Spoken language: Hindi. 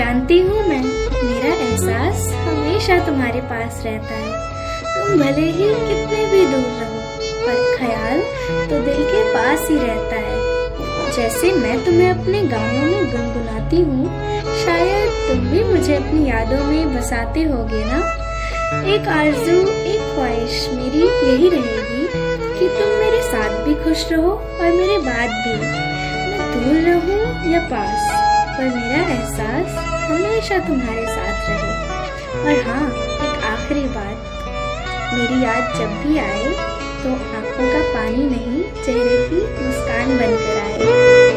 जानती हूँ मैं, मेरा एहसास हमेशा तुम्हारे पास रहता है। तुम भले ही कितने भी दूर रहो, पर ख्याल तो दिल के पास ही रहता है। जैसे मैं तुम्हें अपने गानों में गुनगुनाती हूँ, शायद तुम भी मुझे अपनी यादों में बसाते होगे ना। एक आरज़ू, एक ख्वाहिश मेरी यही रहेगी कि तुम मेरे साथ भी खुश रहो और मेरे बाद भी। मैं दूर रहूं या पास, पर मेरा एहसास हमेशा तुम्हारे साथ रहे। और हाँ, एक आखिरी बात, मेरी याद जब भी आए तो आंखों का पानी नहीं, चेहरे की मुस्कान बनकर आए।